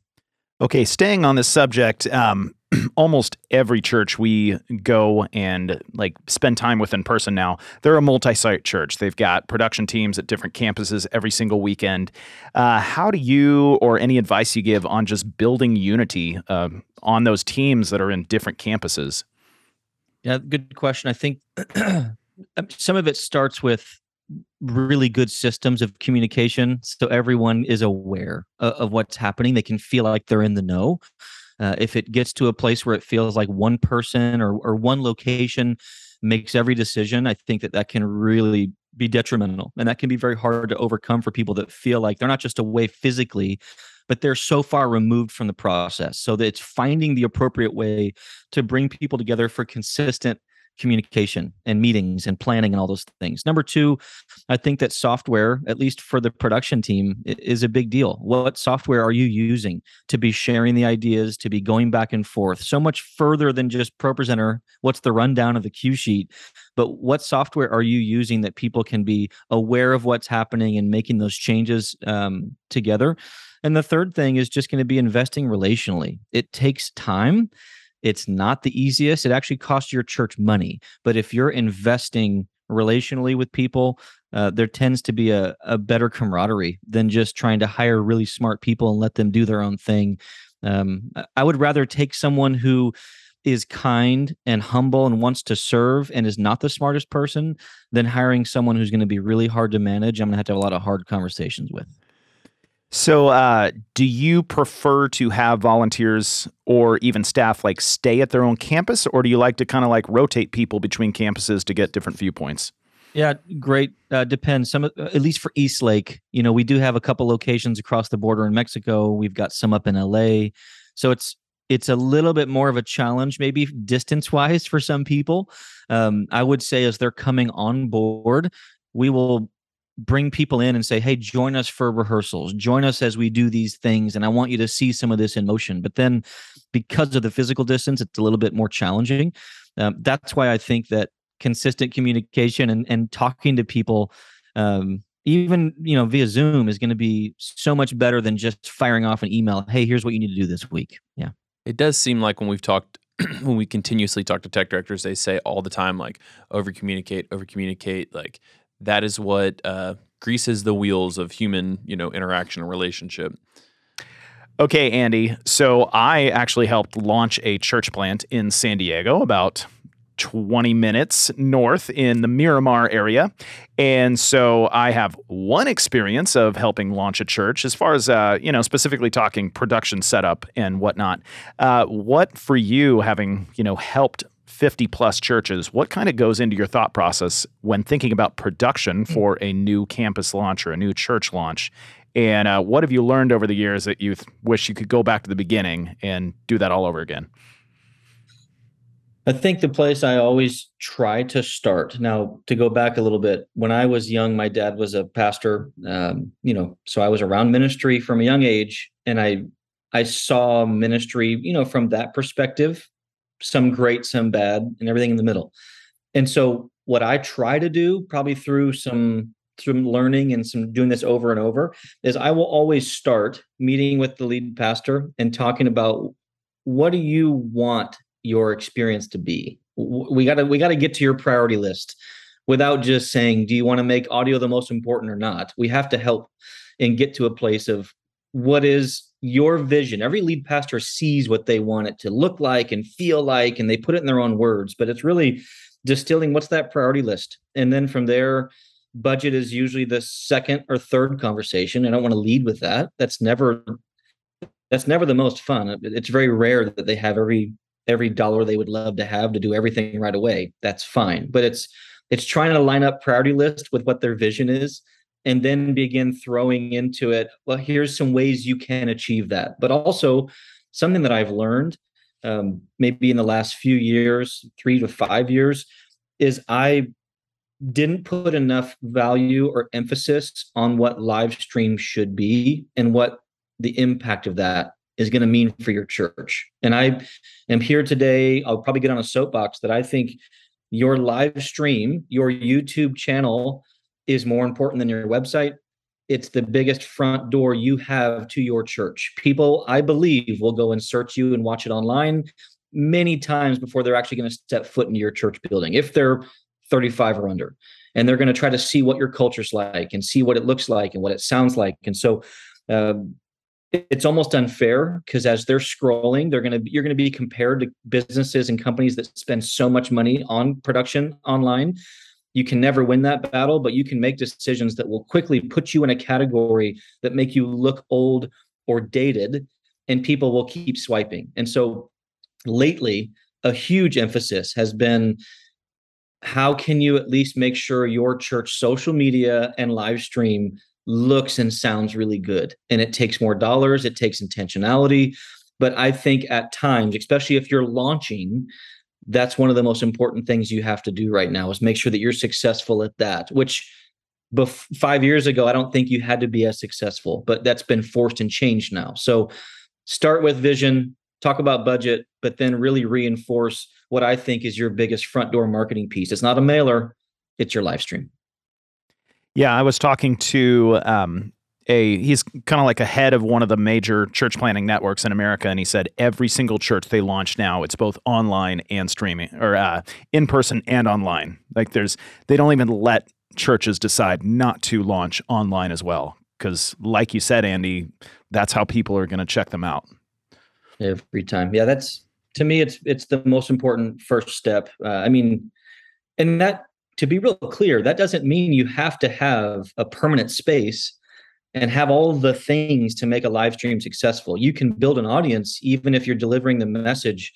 Okay, staying on this subject, um, almost every church we go and like spend time with in person now, they're a multi-site church. They've got production teams at different campuses every single weekend. Uh, how do you, or any advice you give on just building unity uh, on those teams that are in different campuses? Yeah, good question. I think some of it starts with really good systems of communication, so everyone is aware uh, of what's happening. They can feel like they're in the know. Uh, if it gets to a place where it feels like one person or, or one location makes every decision, I think that that can really be detrimental, and that can be very hard to overcome for people that feel like they're not just away physically, but they're so far removed from the process. So that it's finding the appropriate way to bring people together for consistent communication and meetings and planning and all those things. Number two, I think that software, at least for the production team, is a big deal. What software are you using to be sharing the ideas, to be going back and forth? So much further than just ProPresenter, what's the rundown of the cue sheet? But what software are you using that people can be aware of what's happening and making those changes um, together? And the third thing is just going to be investing relationally. It takes time. It's not the easiest. It actually costs your church money. But if you're investing relationally with people, uh, there tends to be a, a better camaraderie than just trying to hire really smart people and let them do their own thing. Um, I would rather take someone who is kind and humble and wants to serve and is not the smartest person than hiring someone who's going to be really hard to manage. I'm going to have to have a lot of hard conversations with. So uh, do you prefer to have volunteers or even staff like stay at their own campus, or do you like to kind of like rotate people between campuses to get different viewpoints? Yeah, great. Uh, depends. Some, at least for Eastlake, you know, we do have a couple locations across the border in Mexico. We've got some up in L A. So it's it's a little bit more of a challenge, maybe distance-wise for some people. Um, I would say as they're coming on board, we will bring people in and say, hey, join us for rehearsals. Join us as we do these things. And I want you to see some of this in motion. But then because of the physical distance, it's a little bit more challenging. Um, that's why I think that consistent communication and, and talking to people, um, even you know via Zoom, is going to be so much better than just firing off an email. Hey, here's what you need to do this week. Yeah. It does seem like when we've talked when we continuously talk to tech directors, they say all the time, like, over-communicate, over-communicate, like, that is what uh, greases the wheels of human, you know, interaction and relationship. Okay, Andy. So I actually helped launch a church plant in San Diego about twenty minutes north in the Miramar area. And so I have one experience of helping launch a church as far as, uh, you know, specifically talking production setup and whatnot. Uh, what for you, having, you know, helped fifty plus churches, what kind of goes into your thought process when thinking about production for a new campus launch or a new church launch? And uh, what have you learned over the years that you th- wish you could go back to the beginning and do that all over again? I think the place I always try to start. Now, to go back a little bit, when I was young, my dad was a pastor, um, you know, so I was around ministry from a young age, and I I saw ministry, you know, from that perspective. Some great, some bad, and everything in the middle. And so what I try to do, probably through some through learning and some doing this over and over, is I will always start meeting with the lead pastor and talking about, what do you want your experience to be? We got to we got to get to your priority list without just saying, do you want to make audio the most important or not? We have to help and get to a place of, what is your vision? Every lead pastor sees what they want it to look like and feel like, and they put it in their own words, but it's really distilling what's that priority list. And then from there, budget is usually the second or third conversation. I don't want to lead with that. That's never, that's never the most fun. It's very rare that they have every, every dollar they would love to have to do everything right away. That's fine. But it's, it's trying to line up priority list with what their vision is, and then begin throwing into it, well, here's some ways you can achieve that. But also something that I've learned, um, maybe in the last few years, three to five years, is I didn't put enough value or emphasis on what live stream should be and what the impact of that is going to mean for your church. And I am here today. I'll probably get on a soapbox that I think your live stream, your YouTube channel is more important than your website. It's the biggest front door you have to your church. People, I believe, will go and search you and watch it online many times before they're actually going to step foot into your church building, if they're thirty-five or under. And they're going to try to see what your culture's like and see what it looks like and what it sounds like. And so um, it's almost unfair, because as they're scrolling, they're going to you're going to be compared to businesses and companies that spend so much money on production online. You can never win that battle, but you can make decisions that will quickly put you in a category that make you look old or dated, and people will keep swiping. And so lately, a huge emphasis has been, how can you at least make sure your church social media and live stream looks and sounds really good? And it takes more dollars, it takes intentionality. But I think at times, especially if you're launching, that's one of the most important things you have to do right now, is make sure that you're successful at that, which bef- five years ago, I don't think you had to be as successful, but that's been forced and changed now. So start with vision, talk about budget, but then really reinforce what I think is your biggest front door marketing piece. It's not a mailer, it's your live stream. Yeah, I was talking to um, a, he's kind of like a head of one of the major church planning networks in America. And he said, every single church they launch now, it's both online and streaming, or uh, in person and online. Like there's, they don't even let churches decide not to launch online as well. Because like you said, Andy, that's how people are going to check them out. Every time. Yeah, that's, to me, it's, it's the most important first step. Uh, I mean, and that, to be real clear, that doesn't mean you have to have a permanent space and have all the things to make a live stream successful. You can build an audience even if you're delivering the message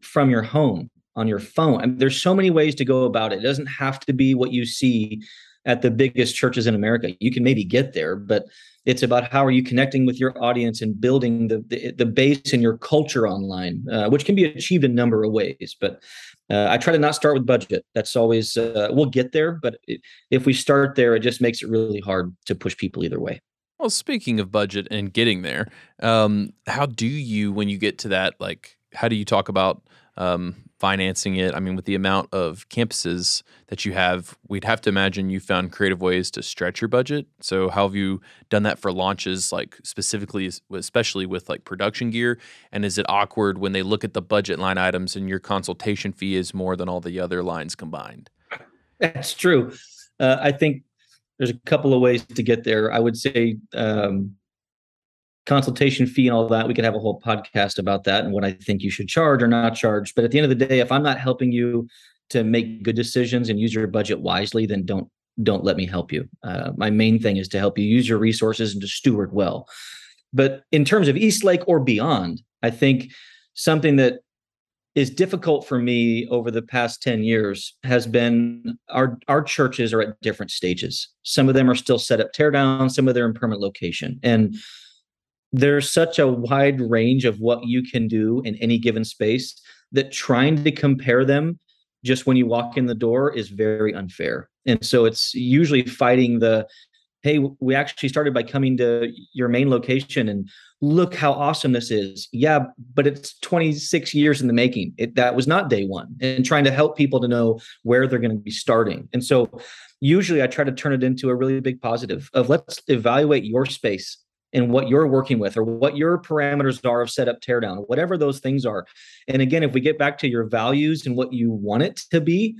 from your home, on your phone. I mean, there's so many ways to go about it. It doesn't have to be what you see at the biggest churches in America. You can maybe get there, but it's about how are you connecting with your audience and building the the, the base in your culture online, uh, which can be achieved a number of ways. But uh, I try to not start with budget. That's always, uh, we'll get there, but it, if we start there, it just makes it really hard to push people either way. Well, speaking of budget and getting there, um, how do you, when you get to that, like, how do you talk about um, financing it? I mean, with the amount of campuses that you have, we'd have to imagine you found creative ways to stretch your budget. So how have you done that for launches, like specifically, especially with like production gear? And is it awkward when they look at the budget line items and your consultation fee is more than all the other lines combined? That's true. Uh, I think there's a couple of ways to get there. I would say, um, consultation fee and all that, we could have a whole podcast about that and what I think you should charge or not charge. But at the end of the day, if I'm not helping you to make good decisions and use your budget wisely, then don't don't let me help you. Uh, my main thing is to help you use your resources and to steward well. But in terms of Eastlake or beyond, I think something that is difficult for me over the past ten years has been our our churches are at different stages. Some of them are still set up teardown, some of them are in permanent location. And there's such a wide range of what you can do in any given space that trying to compare them just when you walk in the door is very unfair. And so it's usually fighting the, hey, we actually started by coming to your main location and look how awesome this is. Yeah, but it's twenty-six years in the making. It, that was not day one. And trying to help people to know where they're going to be starting. And so usually I try to turn it into a really big positive of, let's evaluate your space and what you're working with, or what your parameters are of setup, teardown, whatever those things are. And again, if we get back to your values and what you want it to be,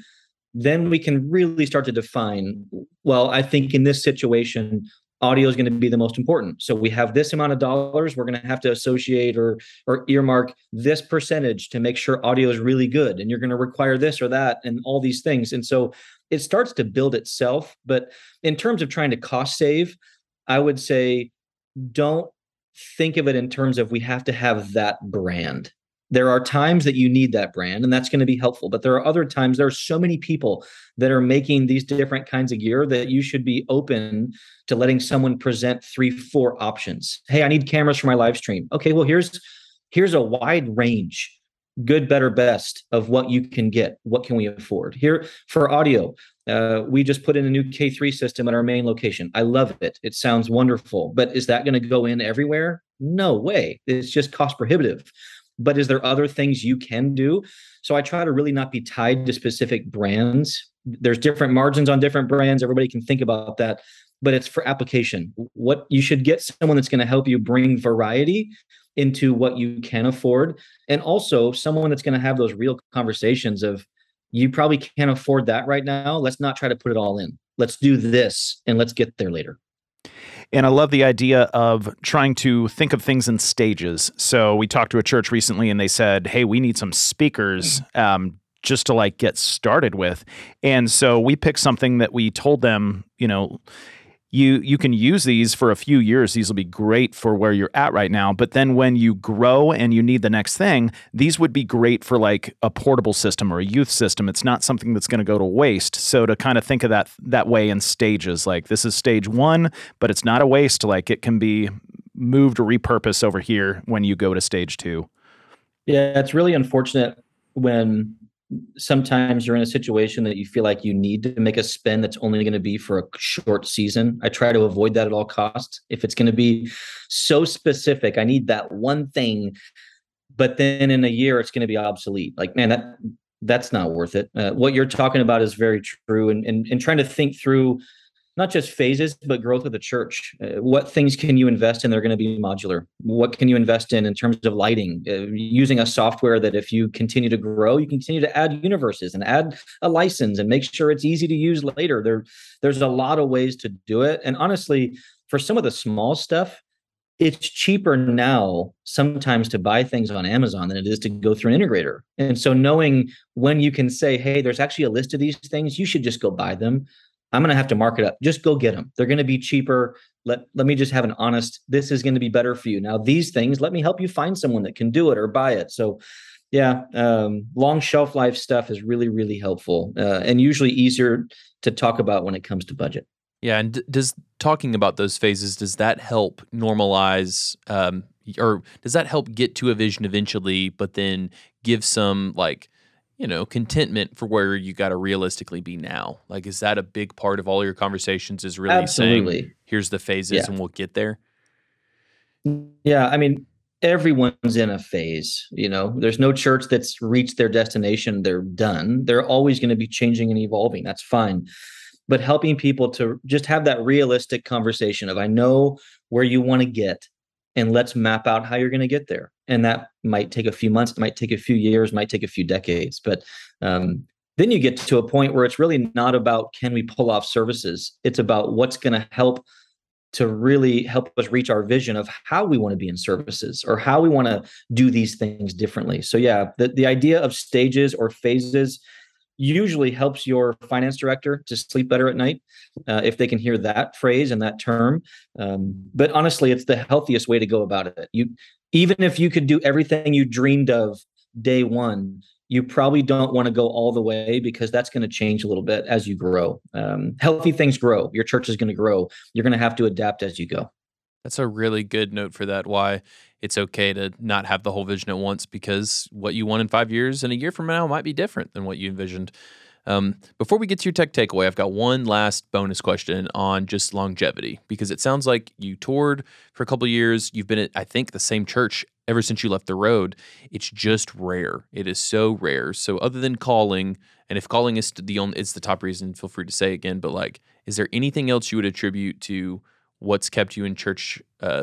then we can really start to define, well, I think in this situation, audio is going to be the most important. So we have this amount of dollars, we're going to have to associate or, or earmark this percentage to make sure audio is really good. And you're going to require this or that and all these things. And so it starts to build itself. But in terms of trying to cost save, I would say, don't think of it in terms of we have to have that brand. There are times that you need that brand, and that's going to be helpful. But there are other times, there are so many people that are making these different kinds of gear that you should be open to letting someone present three, four options. Hey, I need cameras for my live stream. Okay, well, here's here's a wide range. good, better, best of what you can get. What can we afford? Here for audio, uh, we just put in a new K three system at our main location. I love it. It sounds wonderful, but is that going to go in everywhere? No way. It's just cost prohibitive. But is there other things you can do? So I try to really not be tied to specific brands. There's different margins on different brands. Everybody can think about that, but it's for application. What you should get someone that's going to help you bring variety into what you can afford. And also someone that's going to have those real conversations of, you probably can't afford that right now. Let's not try to put it all in. Let's do this and let's get there later. And I love the idea of trying to think of things in stages. So we talked to a church recently and they said, hey, we need some speakers um, just to like get started with. And so we picked something that we told them, you know, you you can use these for a few years. These will be great for where you're at right now. But then when you grow and you need the next thing, these would be great for like a portable system or a youth system. It's not something that's going to go to waste. So to kind of think of that that way in stages, like this is stage one, but it's not a waste. Like it can be moved or repurposed over here when you go to stage two. Yeah, it's really unfortunate when sometimes you're in a situation that you feel like you need to make a spend that's only going to be for a short season. I try to avoid that at all costs. If it's going to be so specific, I need that one thing, but then in a year it's going to be obsolete. Like, man, that that's not worth it. Uh, what you're talking about is very true. And, and, and trying to think through not just phases, but growth of the church. Uh, what things can you invest in that are going to be modular? What can you invest in in terms of lighting? Uh, using a software that if you continue to grow, you continue to add universes and add a license and make sure it's easy to use later. There, there's a lot of ways to do it. And honestly, for some of the small stuff, it's cheaper now sometimes to buy things on Amazon than it is to go through an integrator. And so knowing when you can say, hey, there's actually a list of these things, you should just go buy them. I'm going to have to mark it up. Just go get them. They're going to be cheaper. Let, let me just have an honest, this is going to be better for you. Now, these things, let me help you find someone that can do it or buy it. So yeah, um, long shelf life stuff is really, really helpful uh, and usually easier to talk about when it comes to budget. Yeah. And d- does talking about those phases, does that help normalize um, or does that help get to a vision eventually, but then give some like, you know, contentment for where you got to realistically be now? Like, is that a big part of all your conversations is really Absolutely. saying, here's the phases yeah. and we'll get there? Yeah. I mean, everyone's in a phase, you know, there's no church that's reached their destination. They're done. They're always going to be changing and evolving. That's fine. But helping people to just have that realistic conversation of, I know where you want to get and let's map out how you're going to get there. And that might take a few months, it might take a few years, might take a few decades. But um, then you get to a point where it's really not about can we pull off services? It's about what's going to help to really help us reach our vision of how we want to be in services or how we want to do these things differently. So yeah, the, the idea of stages or phases usually helps your finance director to sleep better at night uh, if they can hear that phrase and that term. Um, but honestly, it's the healthiest way to go about it. You Even if you could do everything you dreamed of day one, you probably don't want to go all the way because that's going to change a little bit as you grow. Um, healthy things grow. Your church is going to grow. You're going to have to adapt as you go. That's a really good note for that, why it's okay to not have the whole vision at once, because what you want in five years and a year from now might be different than what you envisioned. Um, before we get to your tech takeaway, I've got one last bonus question on just longevity, because it sounds like you toured for a couple of years. You've been at, I think, the same church ever since you left the road. It's just rare. It is so rare. So other than calling, and if calling is the only, it's the top reason, feel free to say again, but like, is there anything else you would attribute to what's kept you in church, uh,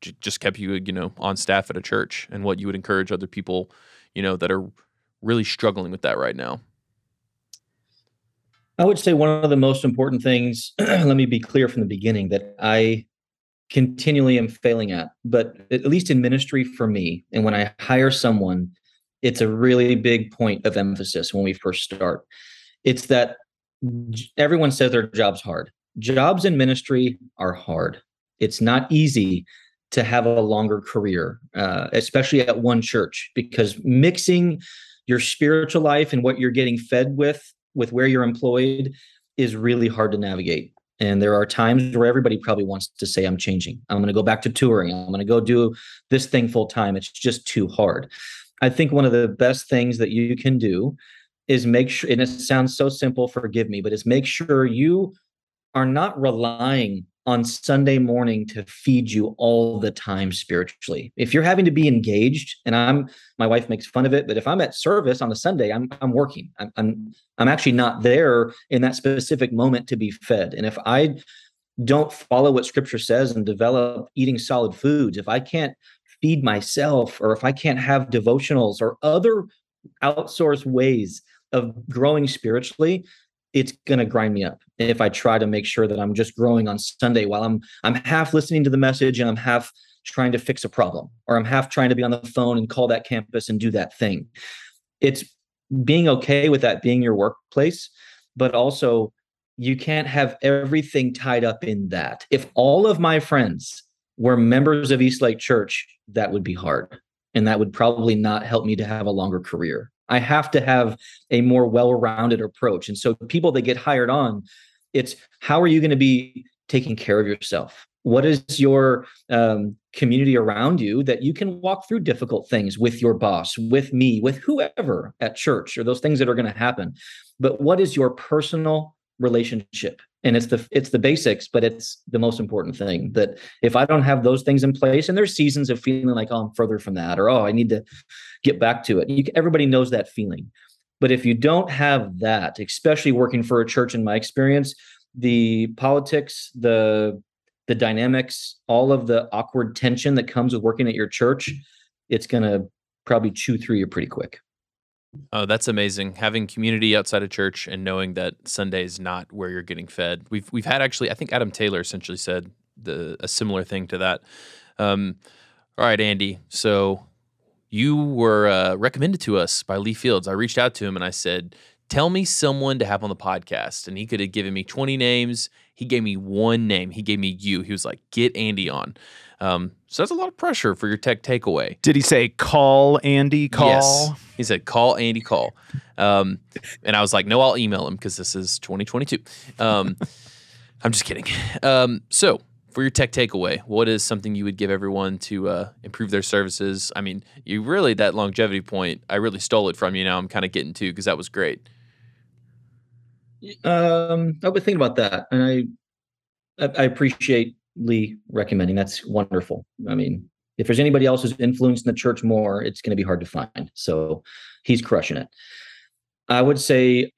j- just kept you, you know, on staff at a church, and what you would encourage other people, you know, that are really struggling with that right now? I would say one of the most important things, let me be clear from the beginning, that I continually am failing at, but at least in ministry for me, and when I hire someone, it's a really big point of emphasis when we first start. It's that everyone says their job's hard. Jobs in ministry are hard. It's not easy to have a longer career, uh, especially at one church, because mixing your spiritual life and what you're getting fed with with where you're employed is really hard to navigate. And there are times where everybody probably wants to say, I'm changing. I'm going to go back to touring. I'm going to go do this thing full time. It's just too hard. I think one of the best things that you can do is make sure, and it sounds so simple, forgive me, but is make sure you are not relying on Sunday morning to feed you all the time spiritually. If you're having to be engaged, and I'm, my wife makes fun of it, but if I'm at service on a Sunday, I'm I'm working. I'm I'm, I'm actually not there in that specific moment to be fed. And if I don't follow what Scripture says and develop eating solid foods, if I can't feed myself, or if I can't have devotionals or other outsourced ways of growing spiritually, it's going to grind me up if I try to make sure that I'm just growing on Sunday while I'm I'm half listening to the message and I'm half trying to fix a problem, or I'm half trying to be on the phone and call that campus and do that thing. It's being okay with that being your workplace, but also you can't have everything tied up in that. If all of my friends were members of Eastlake Church, that would be hard, and that would probably not help me to have a longer career. I have to have a more well-rounded approach. And so people that get hired on, it's how are you going to be taking care of yourself? What is your um, community around you that you can walk through difficult things with your boss, with me, with whoever at church, or those things that are going to happen? But what is your personal relationship? And it's the it's the basics, but it's the most important thing, that if I don't have those things in place, and there's seasons of feeling like, oh, I'm further from that, or, oh, I need to get back to it. You, everybody knows that feeling. But if you don't have that, especially working for a church, in my experience, the politics, the the dynamics, all of the awkward tension that comes with working at your church, it's going to probably chew through you pretty quick. Oh, that's amazing. Having community outside of church and knowing that Sunday is not where you're getting fed. We've we've had actually, I think Adam Taylor essentially said the, a similar thing to that. Um, all right, Andy. So you were uh, recommended to us by Lee Fields. I reached out to him and I said, tell me someone to have on the podcast. And he could have given me twenty names. He gave me one name. He gave me you. He was like, get Andy on. Um, so that's a lot of pressure for your tech takeaway. Did he say, call Andy Call? Yes. He said, call Andy Call. Um, and I was like, no, I'll email him because this is twenty twenty-two. Um, I'm just kidding. Um, so for your tech takeaway, what is something you would give everyone to uh, improve their services? I mean, you really, that longevity point, I really stole it from you. Now I'm kind of getting to, because that was great. Um, I've been thinking about that, and I, I appreciate Lee recommending. That's wonderful. I mean, if there's anybody else who's influencing the church more, it's going to be hard to find. So he's crushing it. I would say,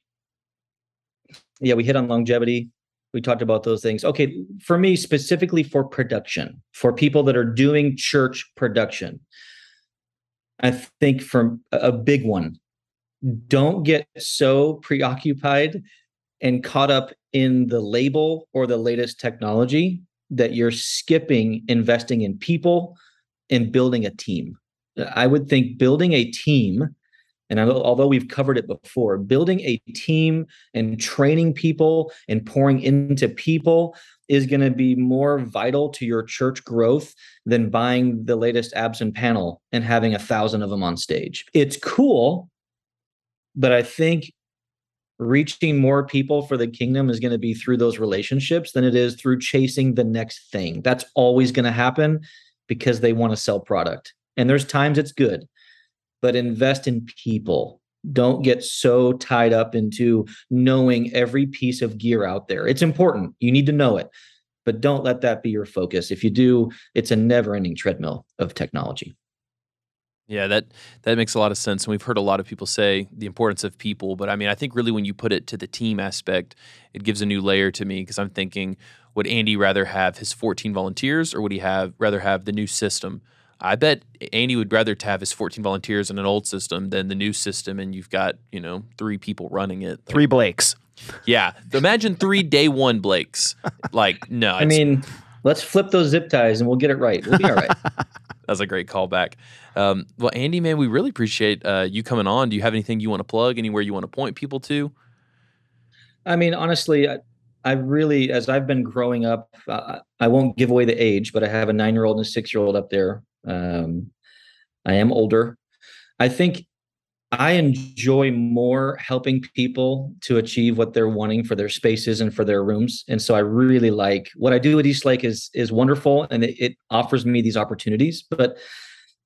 yeah, we hit on longevity. We talked about those things. Okay. For me, specifically for production, for people that are doing church production, I think from a big one, don't get so preoccupied and caught up in the label or the latest technology that you're skipping investing in people and building a team. I would think building a team, and I, although we've covered it before, building a team and training people and pouring into people is going to be more vital to your church growth than buying the latest apps and panel and having a thousand of them on stage. It's cool, but I think reaching more people for the kingdom is going to be through those relationships than it is through chasing the next thing. That's always going to happen because they want to sell product. And there's times it's good, but invest in people. Don't get so tied up into knowing every piece of gear out there. It's important. You need to know it, but don't let that be your focus. If you do, it's a never-ending treadmill of technology. Yeah, that, that makes a lot of sense. And we've heard a lot of people say the importance of people. But I mean, I think really when you put it to the team aspect, it gives a new layer to me, because I'm thinking, would Andy rather have his fourteen volunteers, or would he have rather have the new system? I bet Andy would rather have his fourteen volunteers in an old system than the new system. And you've got, you know, three people running it. Three Blakes. Yeah. Imagine three day one Blakes. Like, no. I mean, let's flip those zip ties and we'll get it right. We'll be all right. That's a great callback. Um, well, Andy, man, we really appreciate uh, you coming on. Do you have anything you want to plug, anywhere you want to point people to? I mean, honestly, I, I really, as I've been growing up, uh, I won't give away the age, but I have a nine-year-old and a six-year-old up there. Um, I am older. I think I enjoy more helping people to achieve what they're wanting for their spaces and for their rooms. And so I really like what I do at Eastlake is, is wonderful, and it, it offers me these opportunities. But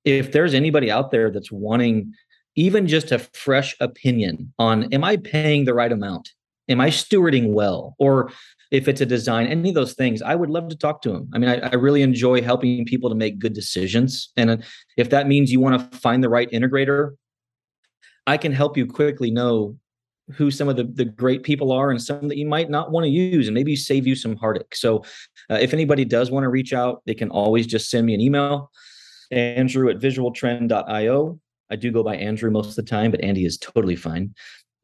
if there's anybody out there that's wanting even just a fresh opinion on, am I paying the right amount? Am I stewarding well? Or if it's a design, any of those things, I would love to talk to them. I mean, I, I really enjoy helping people to make good decisions. And if that means you want to find the right integrator, I can help you quickly know who some of the, the great people are and some that you might not want to use and maybe save you some heartache. So uh, if anybody does want to reach out, they can always just send me an email, andrew at visual trend dot i o. I do go by Andrew most of the time, but Andy is totally fine.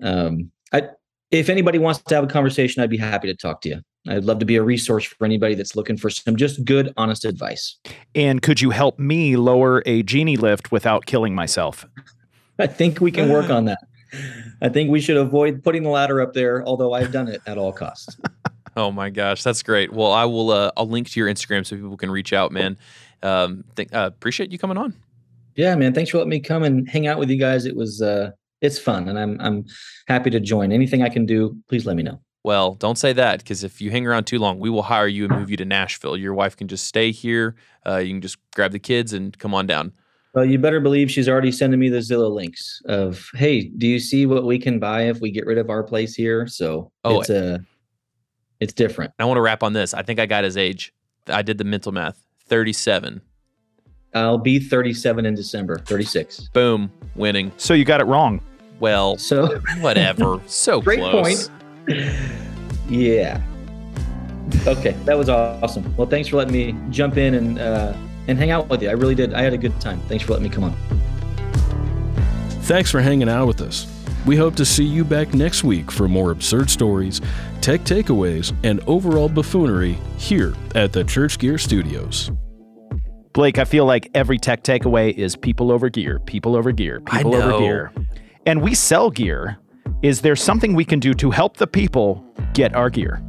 Um, I, if anybody wants to have a conversation, I'd be happy to talk to you. I'd love to be a resource for anybody that's looking for some just good, honest advice. And could you help me lower a Genie lift without killing myself? I think we can work on that. I think we should avoid putting the ladder up there, although I've done it at all costs. Oh my gosh, that's great. Well, I will uh, I'll link to your Instagram so people can reach out, man. Um, th- uh, appreciate you coming on. Yeah, man. Thanks for letting me come and hang out with you guys. It was uh, it's fun, and I'm I'm happy to join. Anything I can do, please let me know. Well, don't say that, because if you hang around too long, we will hire you and move you to Nashville. Your wife can just stay here. Uh, you can just grab the kids and come on down. Well, you better believe she's already sending me the Zillow links of, hey, do you see what we can buy if we get rid of our place here? So oh, it's uh, it's different. I want to wrap on this. I think I got his age. I did the mental math. thirty-seven. I'll be thirty-seven in December. thirty-six. Boom. Winning. So you got it wrong. Well, so whatever. So great close. Point. Yeah. Okay. That was awesome. Well, thanks for letting me jump in and uh, and hang out with you. I really did. I had a good time. Thanks for letting me come on. Thanks for hanging out with us. We hope to see you back next week for more absurd stories, tech takeaways, and overall buffoonery here at the Church Gear Studios. Blake, I feel like every tech takeaway is people over gear, people over gear, people over gear. And we sell gear. Is there something we can do to help the people get our gear?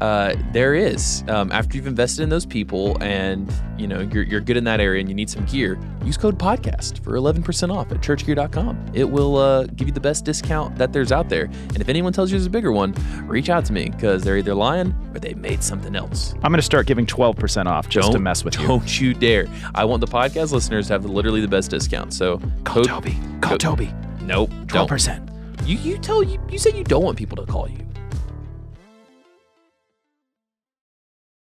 Uh, there is. Um, after you've invested in those people and, you know, you're, you're good in that area and you need some gear, use code podcast for eleven percent off at church gear dot com. It will uh, give you the best discount that there's out there. And if anyone tells you there's a bigger one, reach out to me, because they're either lying or they made something else. I'm going to start giving twelve percent off just don't, to mess with don't you. Don't you dare. I want the podcast listeners to have literally the best discount. So call code, Toby. Call code, Toby. Nope. twelve percent. Don't. You you tell you, you say you don't want people to call you.